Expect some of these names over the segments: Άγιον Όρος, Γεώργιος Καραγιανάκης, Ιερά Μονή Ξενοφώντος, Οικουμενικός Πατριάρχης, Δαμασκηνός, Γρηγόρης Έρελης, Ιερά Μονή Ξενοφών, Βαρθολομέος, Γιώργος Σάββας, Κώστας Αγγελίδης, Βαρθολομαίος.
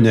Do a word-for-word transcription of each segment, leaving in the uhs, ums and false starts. Μια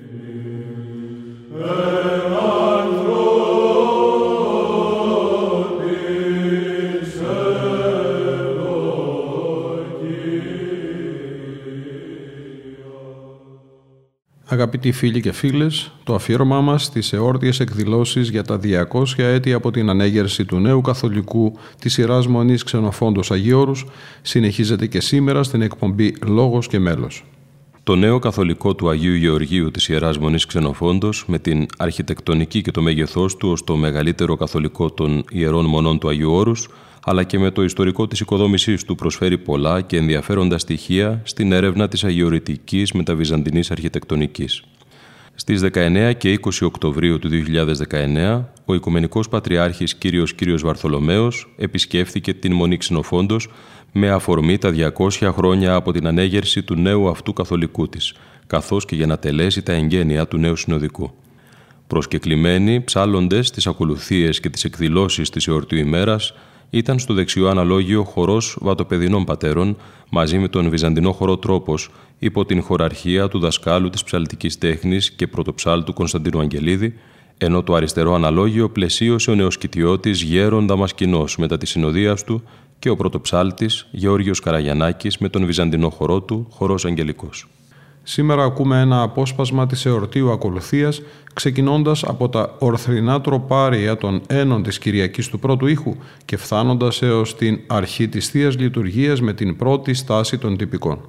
Αγαπητοί φίλοι και φίλες, το αφιέρωμά μας στις εόρτιες εκδηλώσεις για τα διακόσια έτη από την ανέγερση του νέου καθολικού της Ιεράς Μονής Ξενοφώντος Αγίου Όρους συνεχίζεται και σήμερα στην εκπομπή «Λόγος και μέλος». Το νέο καθολικό του Αγίου Γεωργίου της Ιεράς Μονής Ξενοφώντος, με την αρχιτεκτονική και το μέγεθός του ως το μεγαλύτερο καθολικό των Ιερών Μονών του Αγίου Όρους, αλλά και με το ιστορικό της οικοδόμησής του, προσφέρει πολλά και ενδιαφέροντα στοιχεία στην έρευνα της αγιορητικής μεταβυζαντινής αρχιτεκτονικής. Στις δεκαεννέα και είκοσι Οκτωβρίου του δύο χιλιάδες δεκαεννέα, ο Οικουμενικός Πατριάρχης κ. κ. Βαρθολομέος επισκέφθηκε την Μονή Ξενοφώντος με αφορμή τα διακόσια χρόνια από την ανέγερση του νέου αυτού καθολικού της, καθώς και για να τελέσει τα εγγένεια του νέου συνοδικού. Προσκεκλημένοι, ψάλλοντες τις ακολουθίες και τις εκδηλώσεις της εορτιού ημέρας, ήταν στο δεξιό αναλόγιο χορός βατοπεδινών πατέρων μαζί με τον βυζαντινό χορό Τρόπος, υπό την χοραρχία του δασκάλου της ψαλτικής τέχνης και πρωτοψάλτου Κωνσταντίνου Αγγελίδη, ενώ το αριστερό αναλόγιο πλαισίωσε ο νεοσκητιώτης Γέρον Δαμασκηνός μετά τη συνοδείας του και ο πρωτοψάλτης Γεώργιος Καραγιανάκης με τον βυζαντινό χορό του, χορός Αγγελικός. Σήμερα ακούμε ένα απόσπασμα της εορτίου ακολουθίας, ξεκινώντας από τα ορθρινά τροπάρια των ένων της Κυριακής του πρώτου ήχου και φτάνοντας έως την αρχή της Θείας Λειτουργίας με την πρώτη στάση των τυπικών.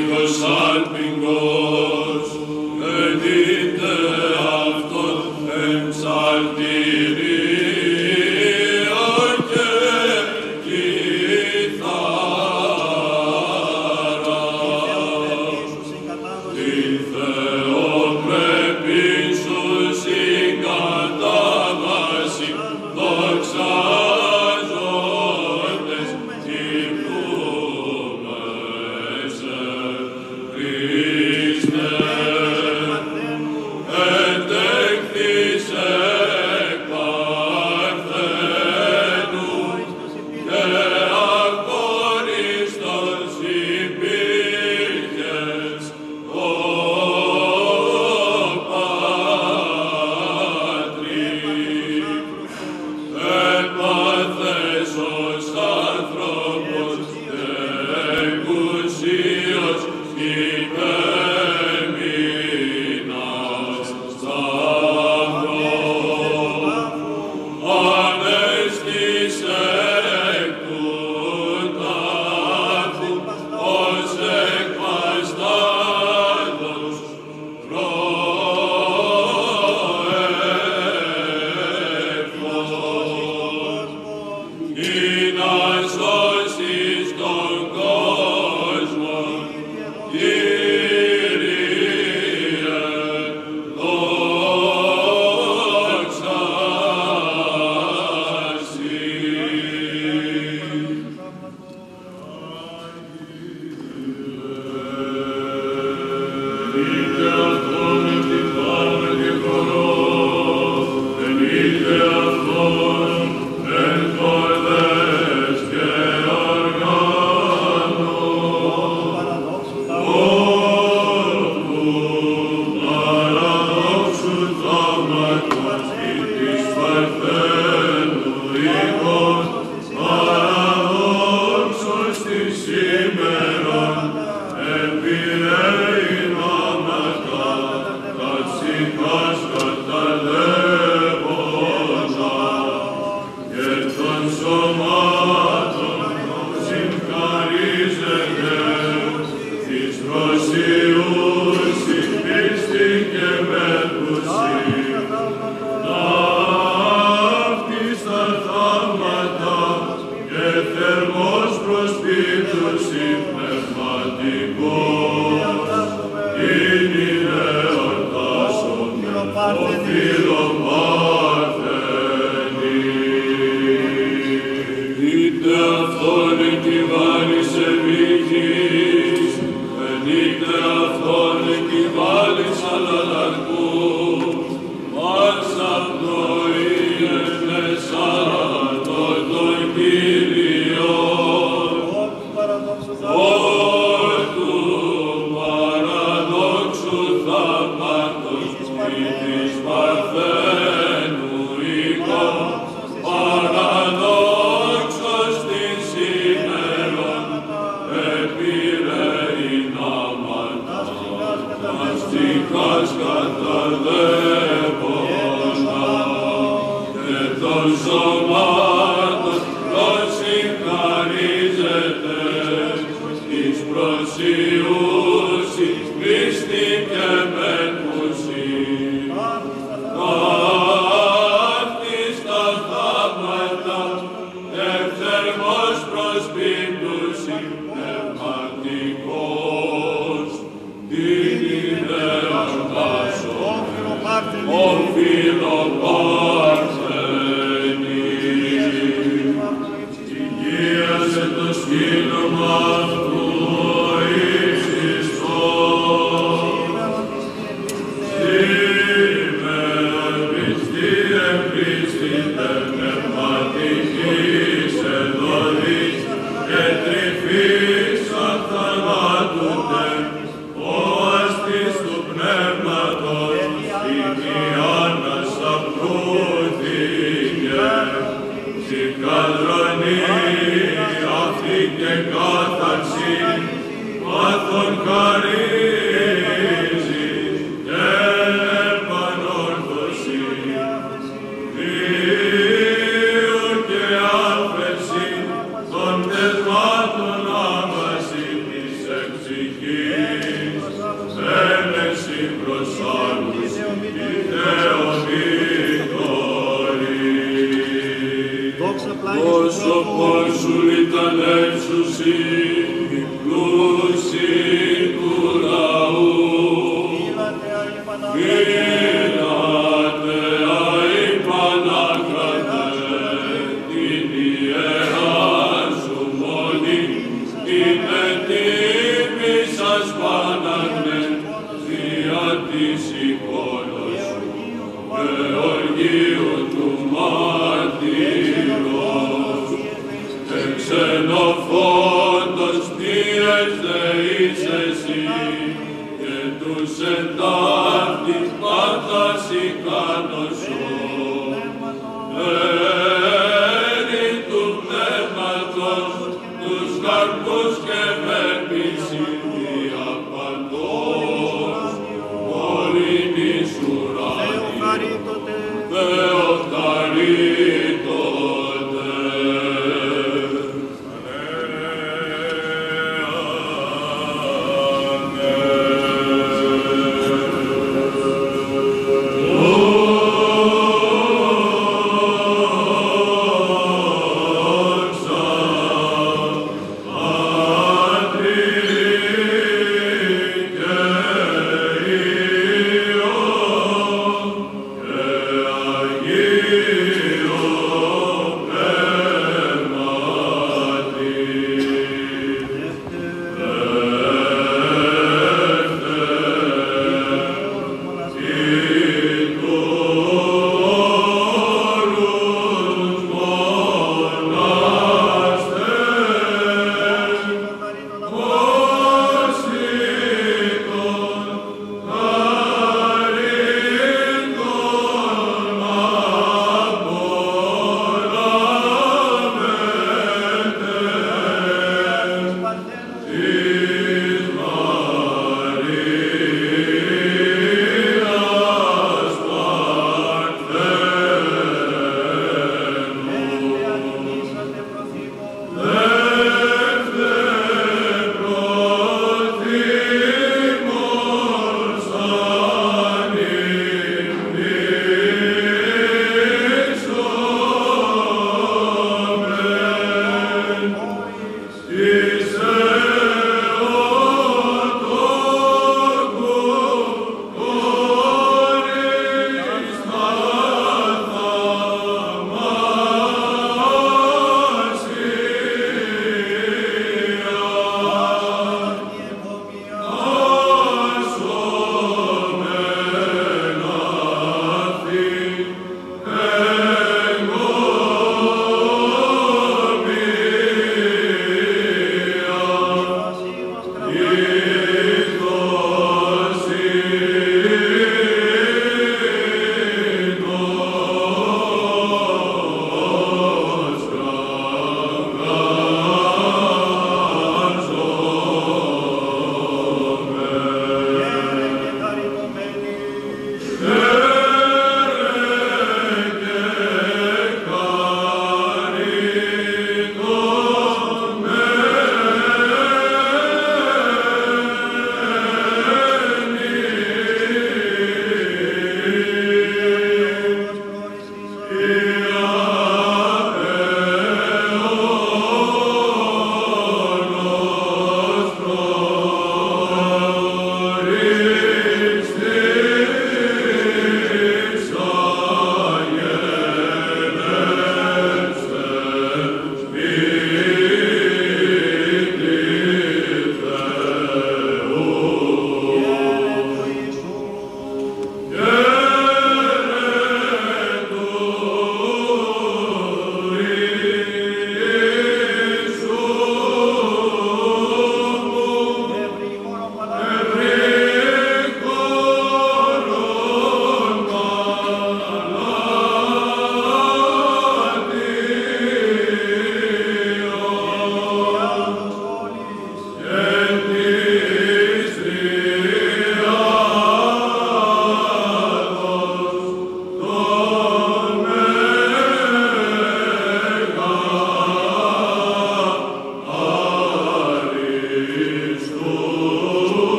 Amen.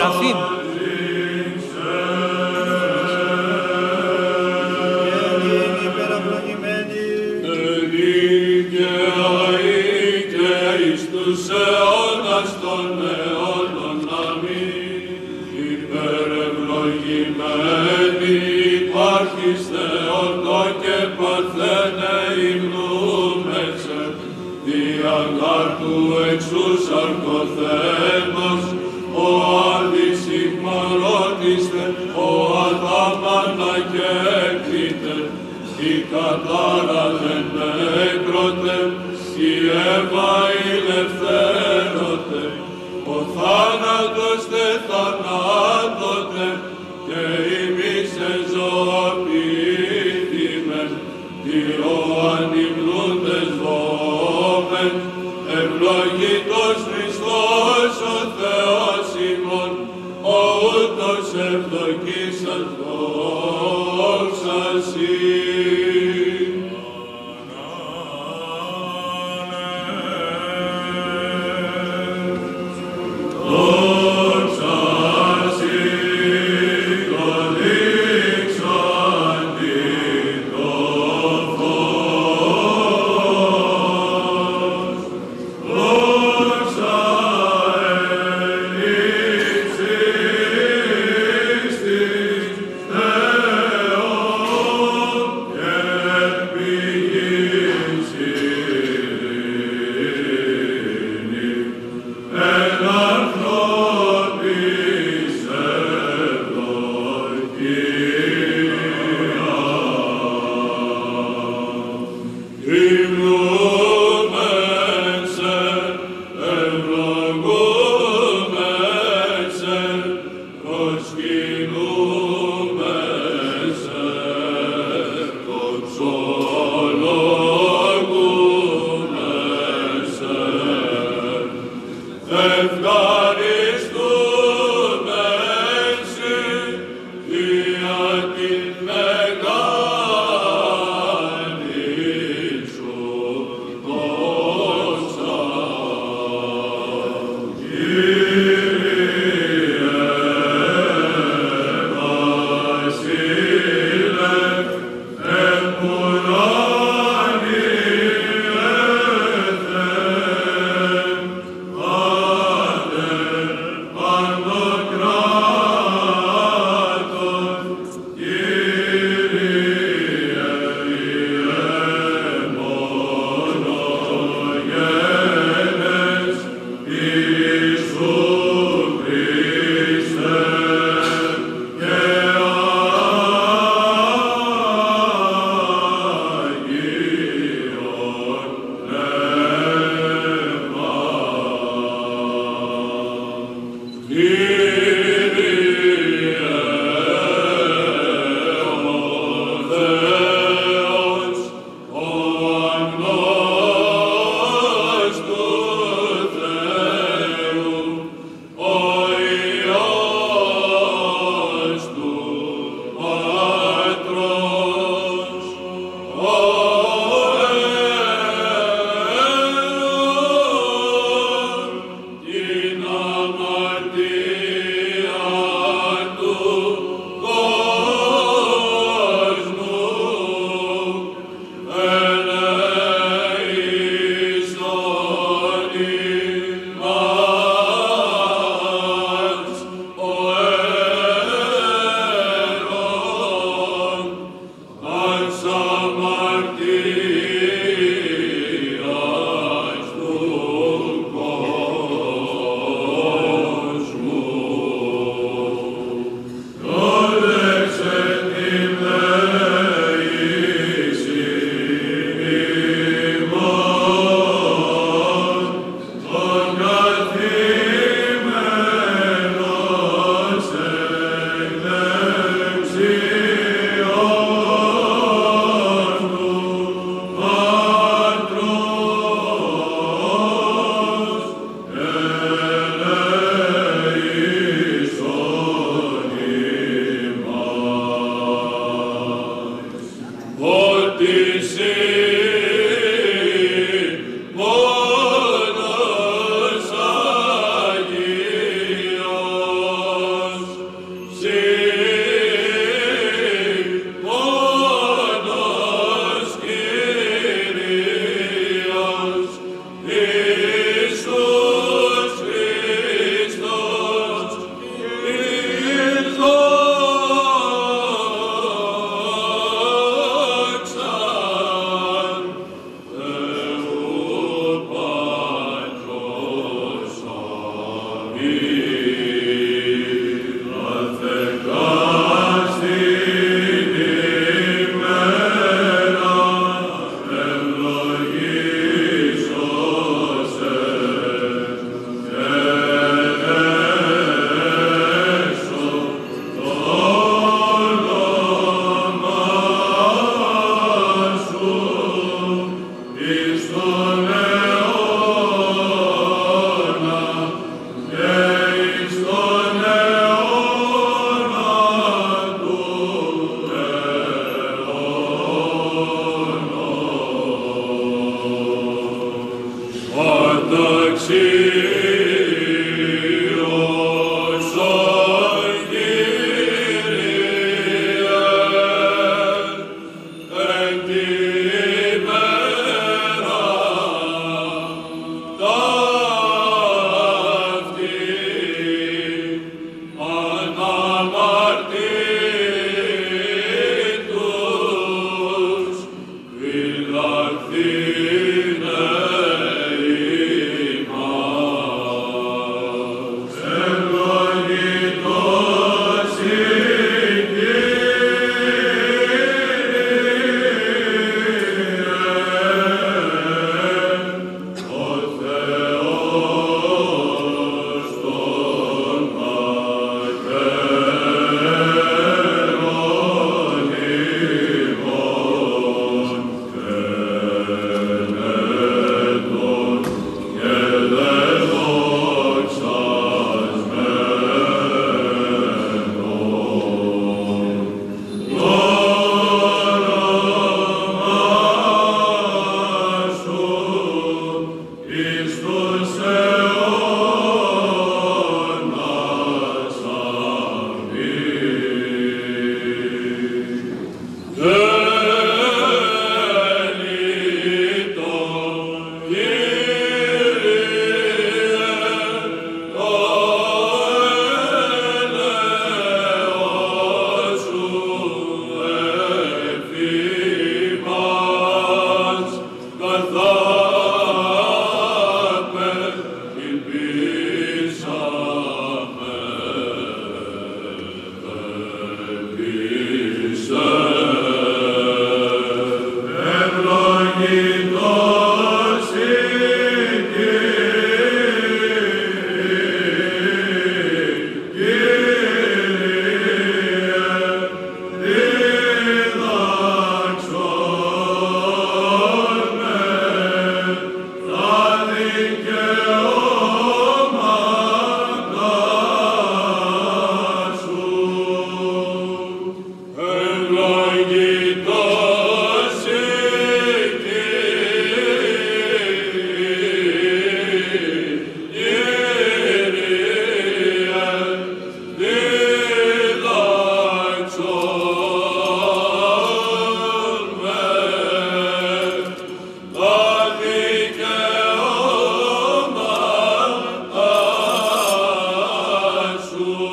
Σεραφείμ. It is.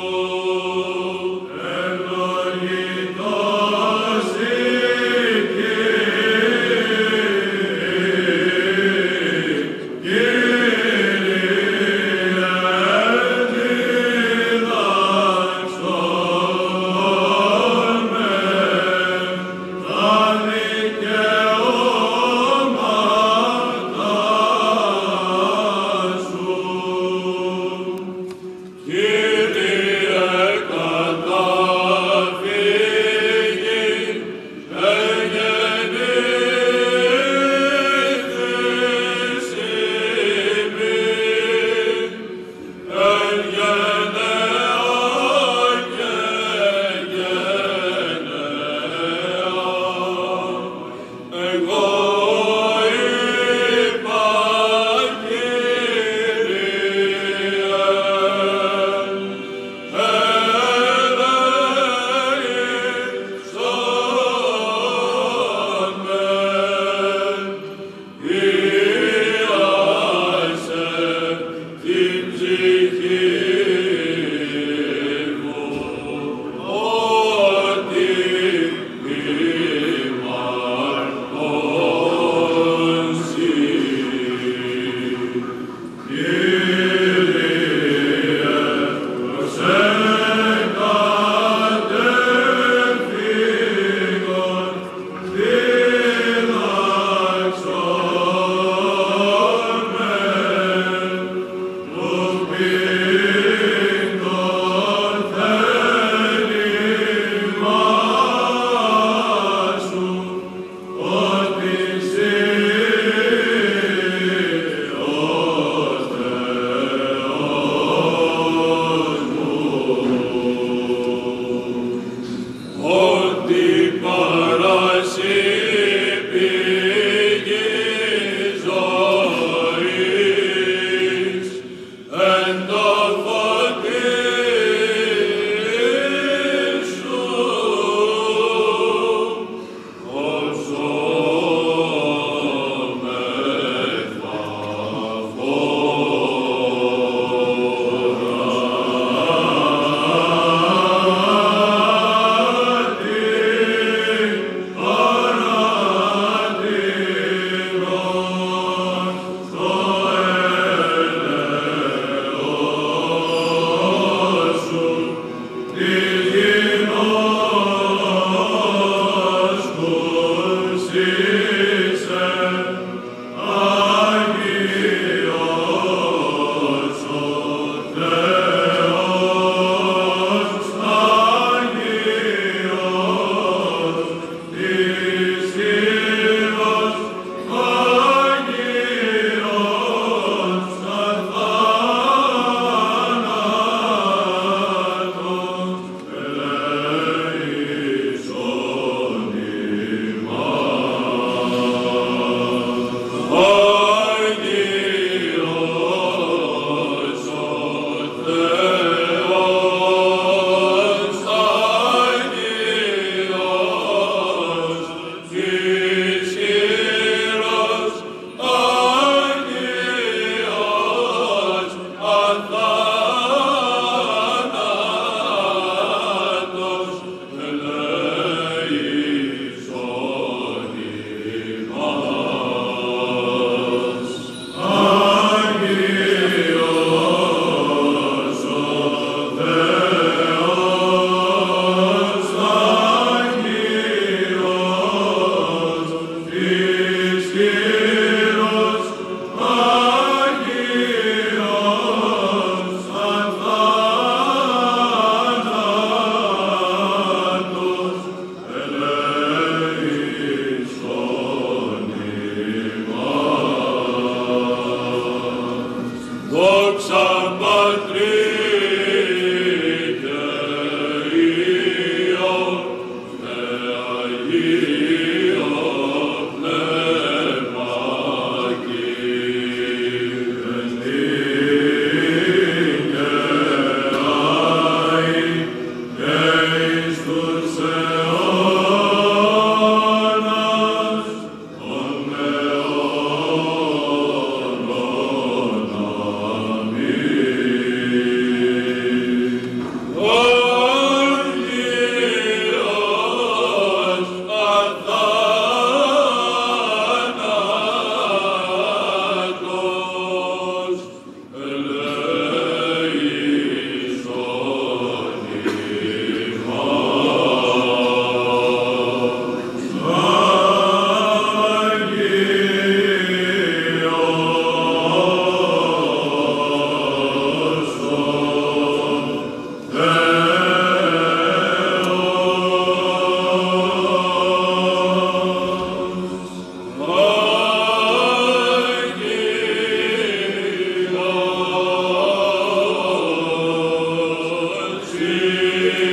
Oh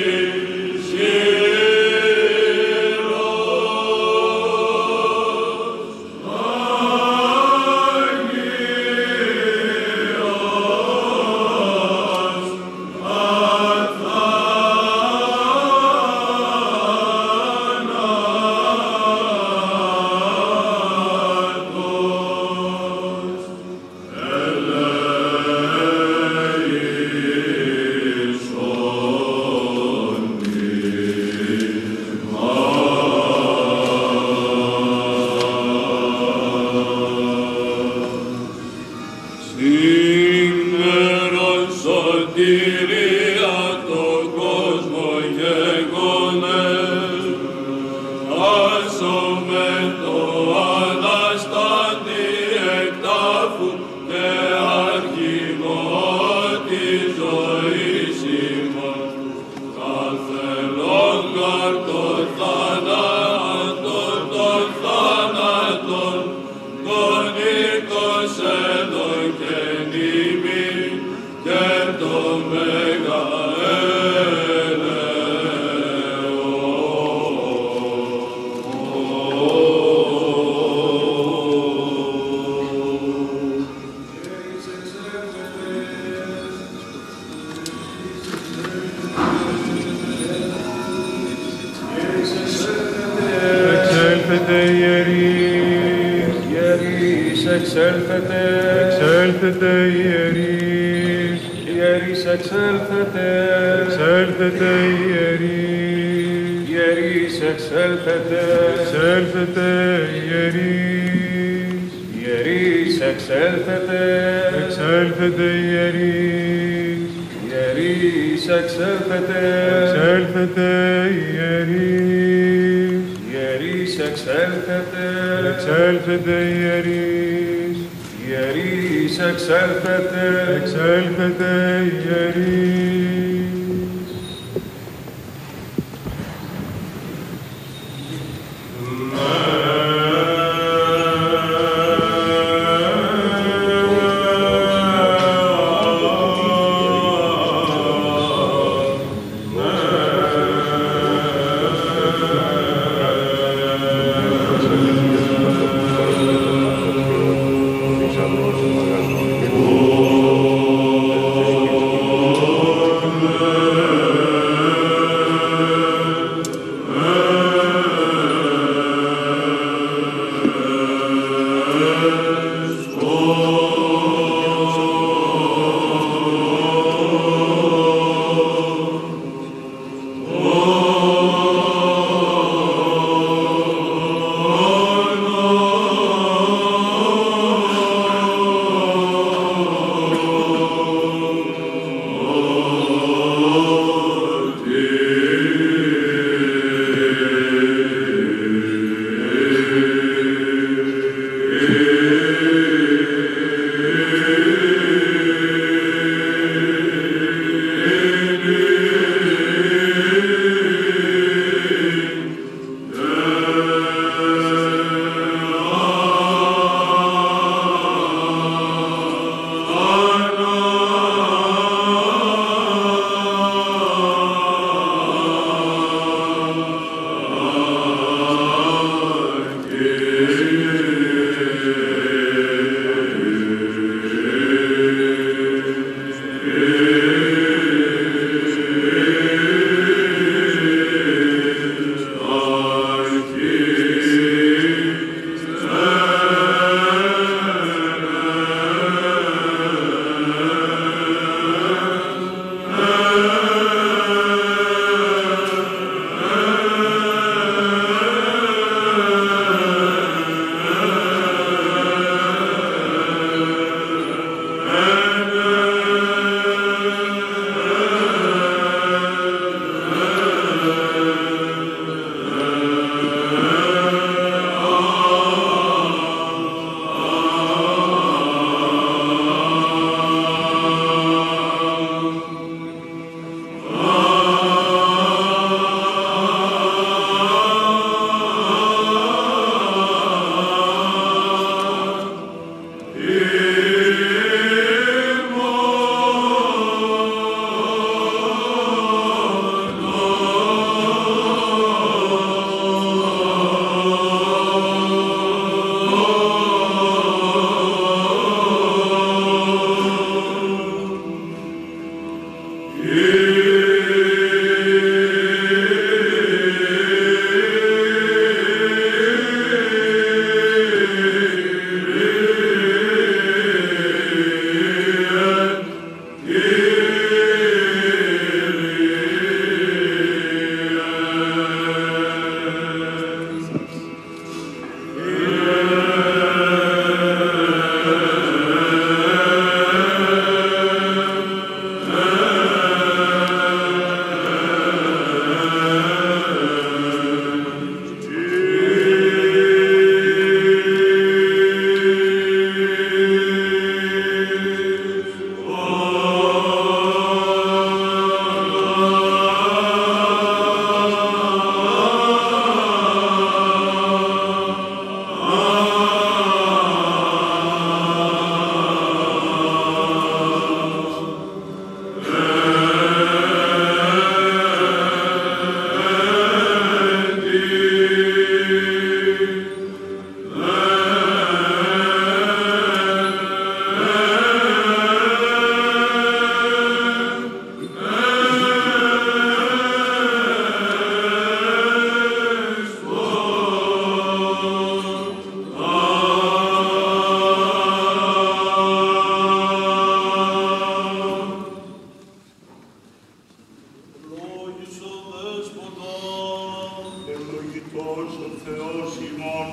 Υψηλός ο Θεός ημών,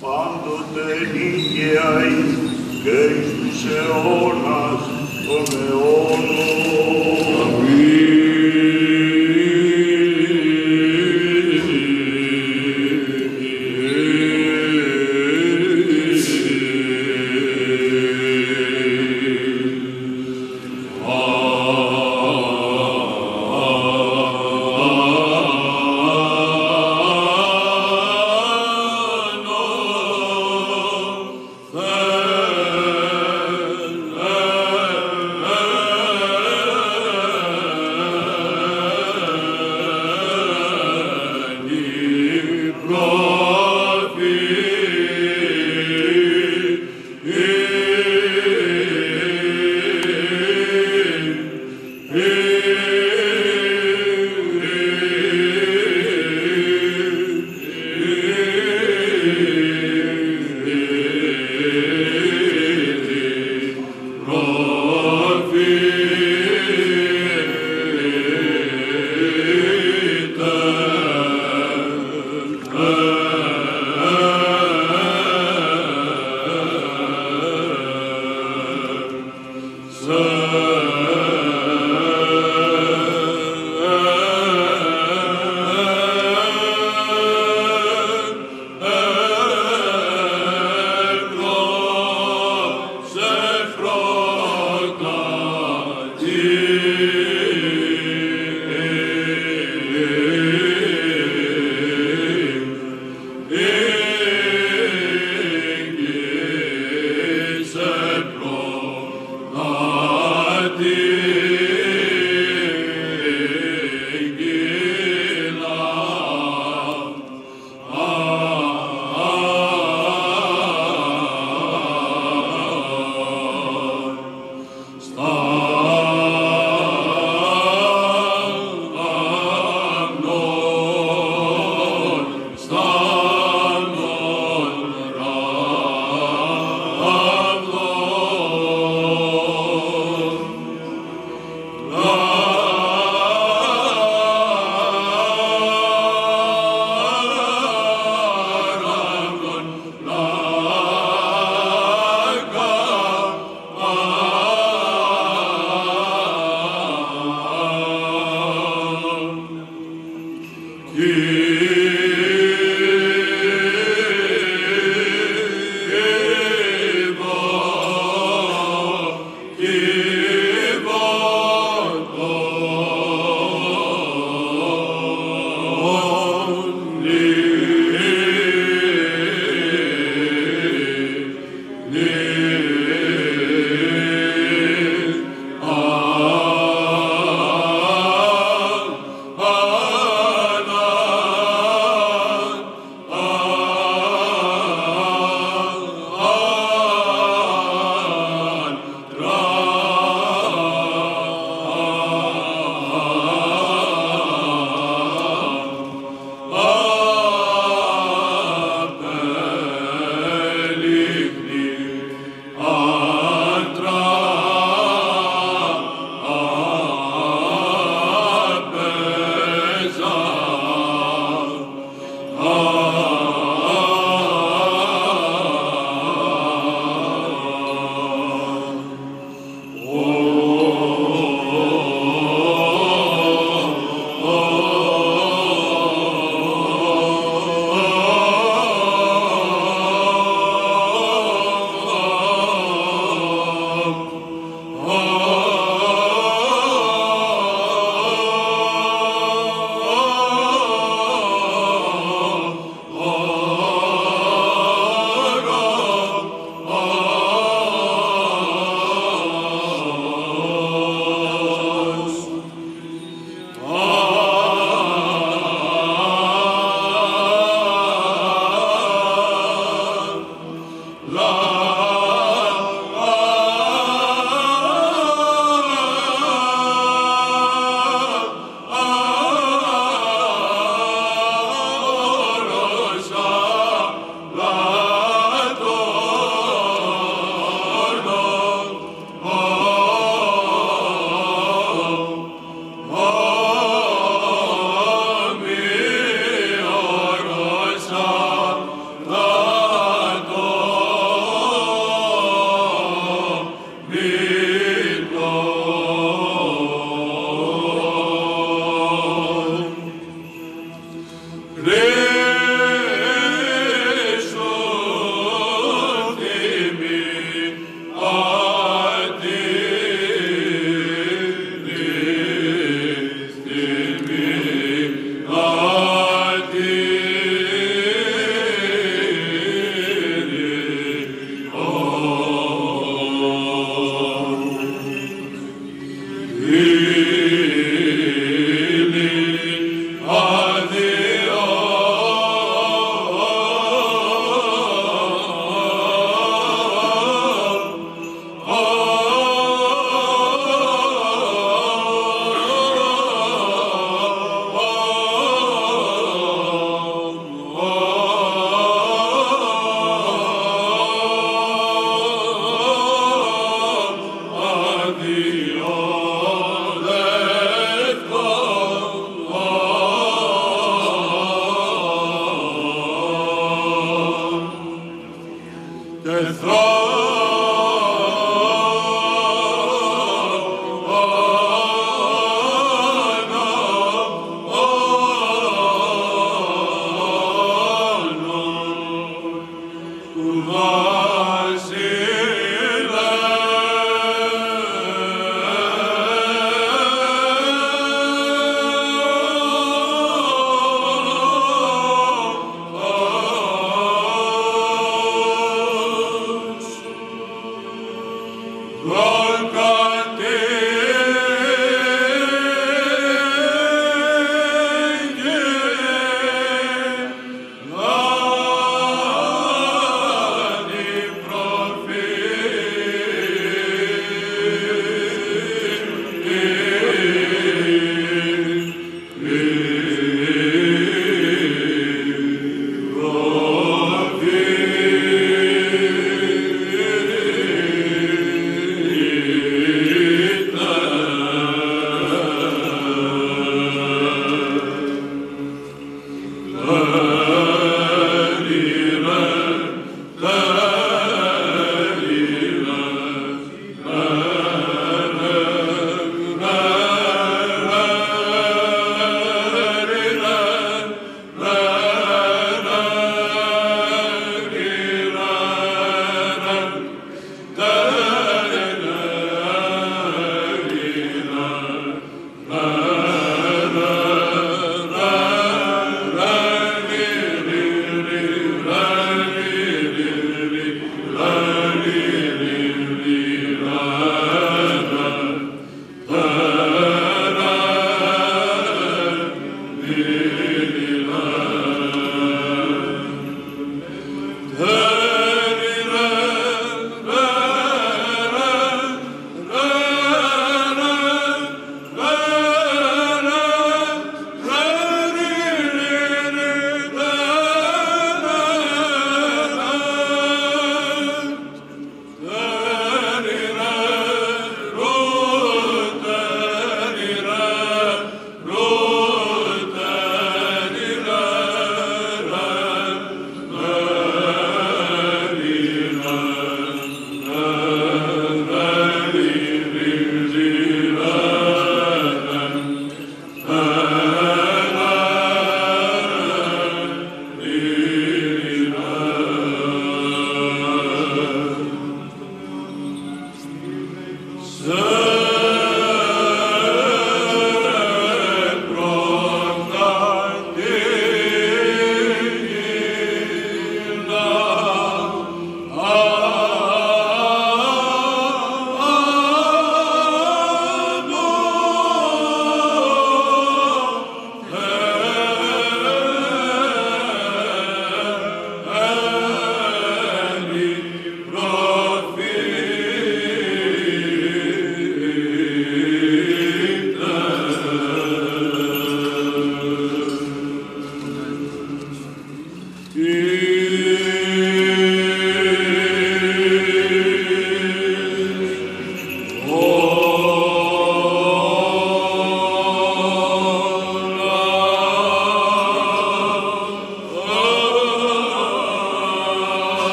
πάντοτε νίκαια εις και εις τους αιώνας των αιώνων. Αμήν.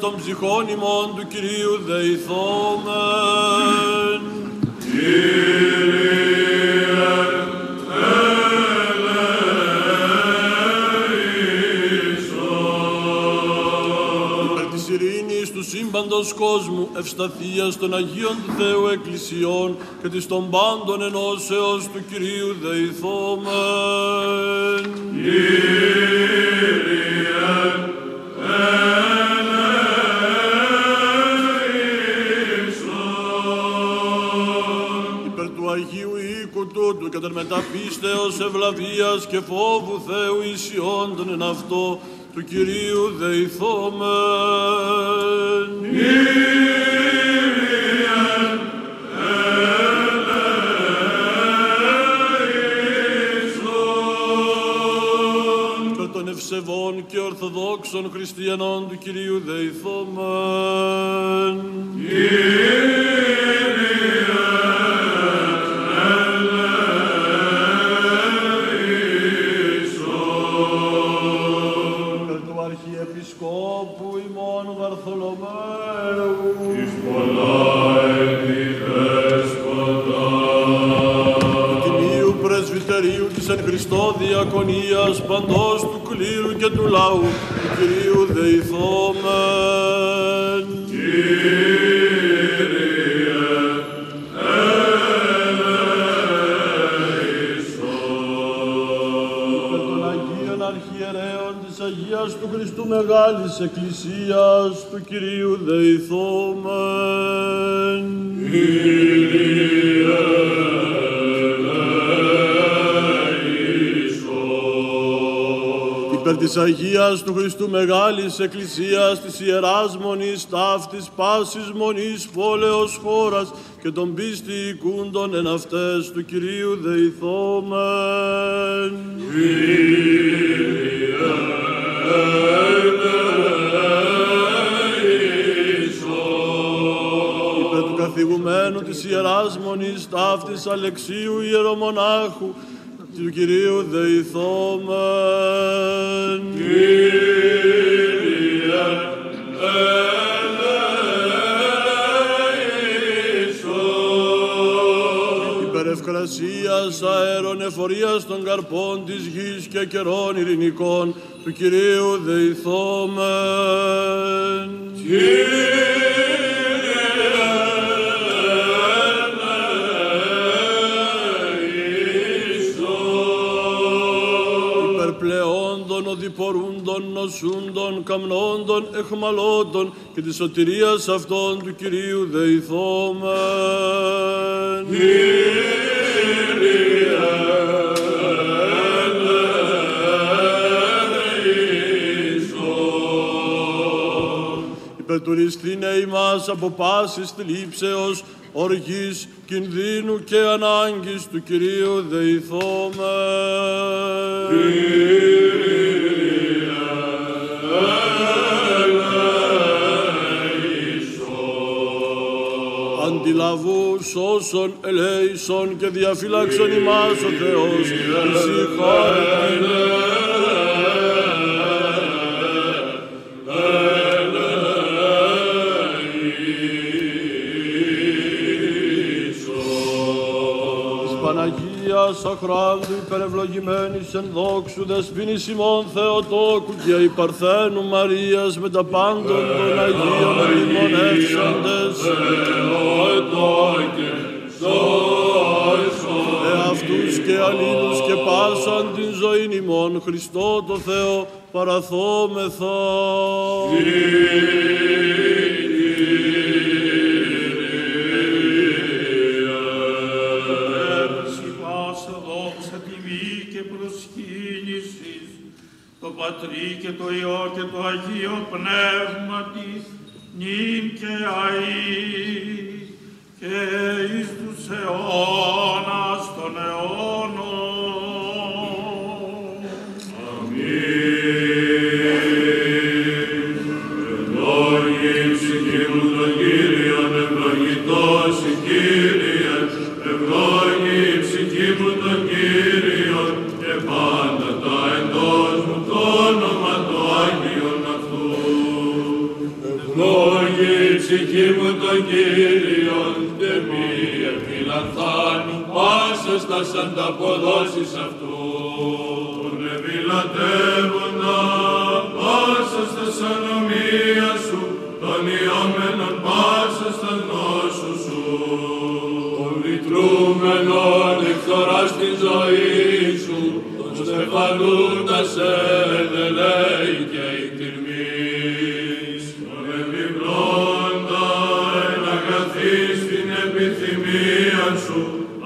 Των ψυχών ημών του Κυρίου δεηθόμεν. Κύριε ελέησον. Υπέρ της ειρήνης του σύμπαντος Θεός κόσμου, ευσταθείας των Αγίων του Θεού Εκκλησιών και της των πάντων ενώσεως του Κυρίου δεηθόμεν. Κύριε, τούτου και των μεταπίστεως ευλαβίας και φόβου Θεού ισιών τον εν αυτό του Κυρίου δεηθόμεν. Κύριε, ελέησον. Και των ευσεβών και ορθοδόξων χριστιανών του Κυρίου δεηθόμεν. Σκόπου ημών Βαρθολομέου, εις πολλά επιτές κοντά, του Τιμίου Πρεσβυτερίου της εν Χριστώ διακονίας παντός του κλήρου και του λαού του Κυρίου δεηθόμεν. Κύριε, ελέησον. Με τον Αγίον Αρχιερέων της Αγίας του Χριστού Μεγάλης Εκκλησίας του Κυρίου δεηθόμεν. Κύριε, ελέησον. Υπέρ της Αγίας του Χριστού Μεγάλης Εκκλησίας της Ιεράς Μονής Ταύτης Πάσης Μονής Πόλεως Χώρας και των πίστη οικούντων εν αυτές του Κυρίου δεηθόμεν. Κύριε, υπέρ του καθηγουμένου της Ιεράς Μονής Ταύτης Αλεξίου Ιερομονάχου του Κυρίου δεηθόμεν. Κύριε, ελέησον. Υπέρ ευκρασίας αέρων εφορίας των καρπών της γης και καιρών ειρηνικών του Κυρίου δεηθόμεν. Κύριε, ελέησον. Υπερπλεόντων, οδηπορούντων, νοσούντων, καμνώντων, εχμαλώντων και της σωτηρίας αυτών του Κυρίου δεηθόμεν. Κύριε, υπερτουρίσθηνε ημάς από πάσης θλίψεως, οργής, κινδύνου και ανάγκης του Κυρίου δεηθόμεν. Κύριε, ελέησον. Αντιλαβού, σώσον, ελέησον και διαφύλαξον ημάς ο Θεός, εις η χάριν. Σαχράντου υπερευλογημένης εν δόξου δεσποίνης ημών Θεοτόκου και η Παρθένου Μαρίας με τα πάντων των Αγίων μνημονεύσαντες εαυτούς και αλλήλους και πάσαν την ζωήν ημών Χριστό το Θεό παραθόμεθα. Πατρί και το Υιό και το Αγίο Πνεύμα της, νυν και αΐ και εις τους αιώνας των αιώνων. Αμήν. Ευλόγησι Κύριου τον Κύριον, ευλογητώσι Κύριε, ευλόγησι Κύριου τον Κύριον, και πάντα τα εντός μου το όνομα το Άγιον αυτού. Ευλόγη η ψυχή μου τον Κύριον, δε μη επιλαθάνου, πάσας τας ανταποδόσεις αυτού. Τον ευηλατεύοντα, πάσας τας ανομία σου, των ιώμενων στην ζωή σου, τον στεφανού τα σε ελέη και η τιμής. Τον επιπλώντα εναγκαθείς την επιθυμία σου,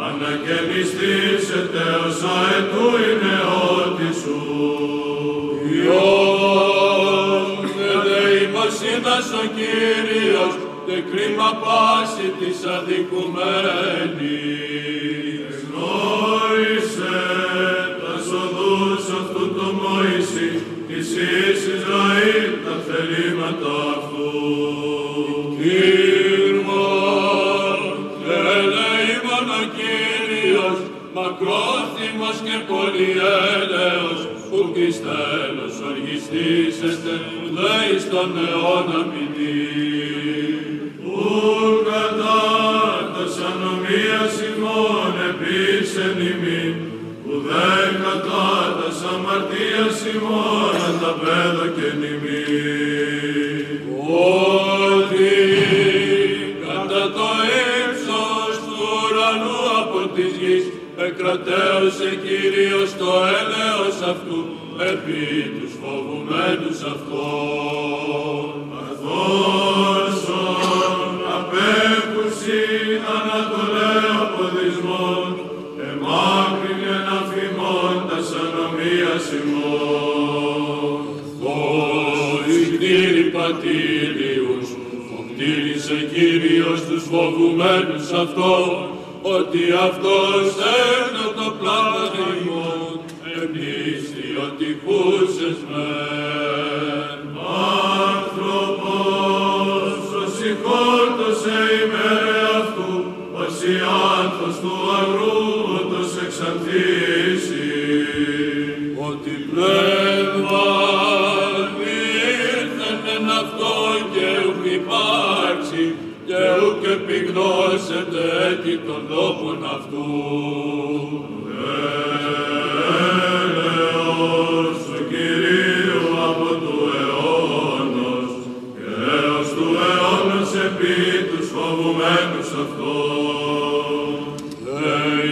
αναγεννηστής εταίος αετού είναι ό,τι σου. Υιόν, δε ημάς είδας ο Κύριος, δε κρίμα πάση της αδικουμένης. Εγνώρισε τας οδούς αυτού το Μωυσή, της εις Ισραήλ τα θελήματα αυτού. Κύρμον, ελεήμον ο Κύριος, μακρόθυμος και πολυέλεος, που κεις τέλος οργιστής εστεν ουδέη στον αιώνα μηνύς. Ου κατά τας ανομίας ημών επίσεν ημίν, ουδέ κατά τας αμαρτίας ημών ανταπέδοκεν ημίν. Ότι κατά το ύψος του ουρανού από της γης εκρατέωσε Κύριος το έλεος αυτού επί τους φοβουμένους αυτών. Καθώσον απέκουση ανατολέ αποδισμών, εμάκρινε να φημών τας ανομίας ημών. Χωρίς κτήρι πατήριους, φοκτήρισε Κύριος τους φοβουμένους αυτών, ότι αυτός έρνω το πλάνο ημών, εμπλήστη ότι χούσες μεν. Άνθρωπος, όσοι χόρτωσε ημέρε αυτού, όσοι άνθος του αγρού, ότος εξαντήσει. Ότι πνεύμα ήρθεν εν αυτό και ουκ υπάρξει, και ουκ επιγνώσεται έτη των τόπων αυτού. Έλεος του Κυρίου από του αιώνος, και έως του αιώνος επί τους φοβουμένους αυτών.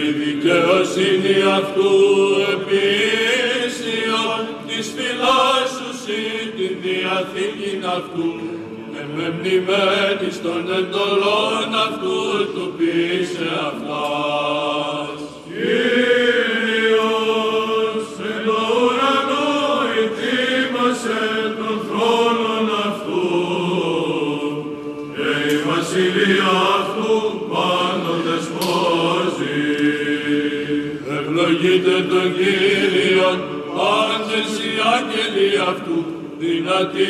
Η δικαιοσύνη αυτού επίσιον της φυλάσσουσι την διαθήκην αυτού, εμμνημένης των εντολών αυτού του πείσε αυτάς. Κύριος, εν το ουρανό ετοίμασε των θρόνων αυτού, και η βασιλεία αυτού πάντοτε σπόζει. Ευλογείται τον Κύριον, πάντες οι άγγελοι αυτού, δυνατοί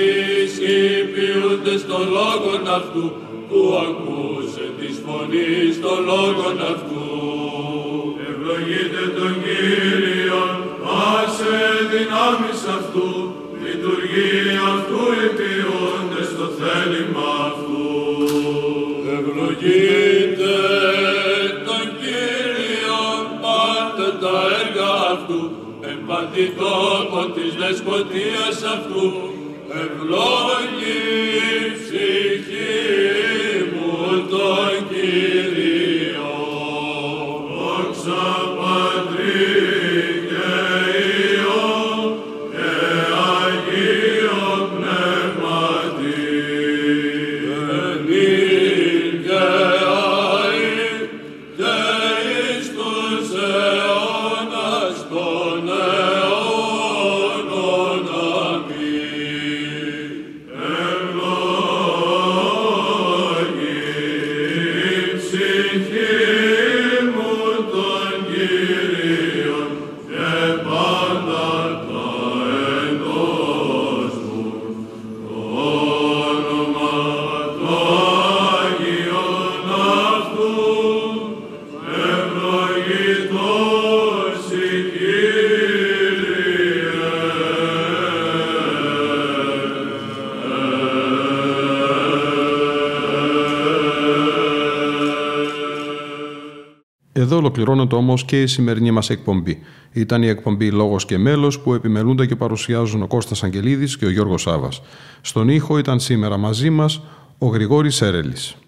σκυπιούντες των λόγων αυτού, που ακούσε της φωνής των λόγων αυτού. Ευλογείται τον Κύριον, πάσε δυνάμεις αυτού, λειτουργεί αυτού υπηρούντες το θέλημα αυτού. Ευλογείται τον Κύριον, πάντα τα έργα αυτού, εμπαντιτόπο της δεσποτείας αυτού, ευλόγη ψυχή μου τον Κύριο. Δόξα Πατρί και Υιό και Αγίο Πνεύματι. Εμήν και αεί και εις τους αιώνας των αιώνων. Αμήν. Ευλόγη ψυχή μου τον Κύριον και πάντα τα εντός μου, το όνομα το Άγιον αυτού, ευλογητός η Κύριε. Εδώ ολοκληρώνεται όμως και η σημερινή μας εκπομπή. Ήταν η εκπομπή «Λόγος και μέλος» που επιμελούνται και παρουσιάζουν ο Κώστας Αγγελίδης και ο Γιώργος Σάββας. Στον ήχο ήταν σήμερα μαζί μας ο Γρηγόρης Έρελης.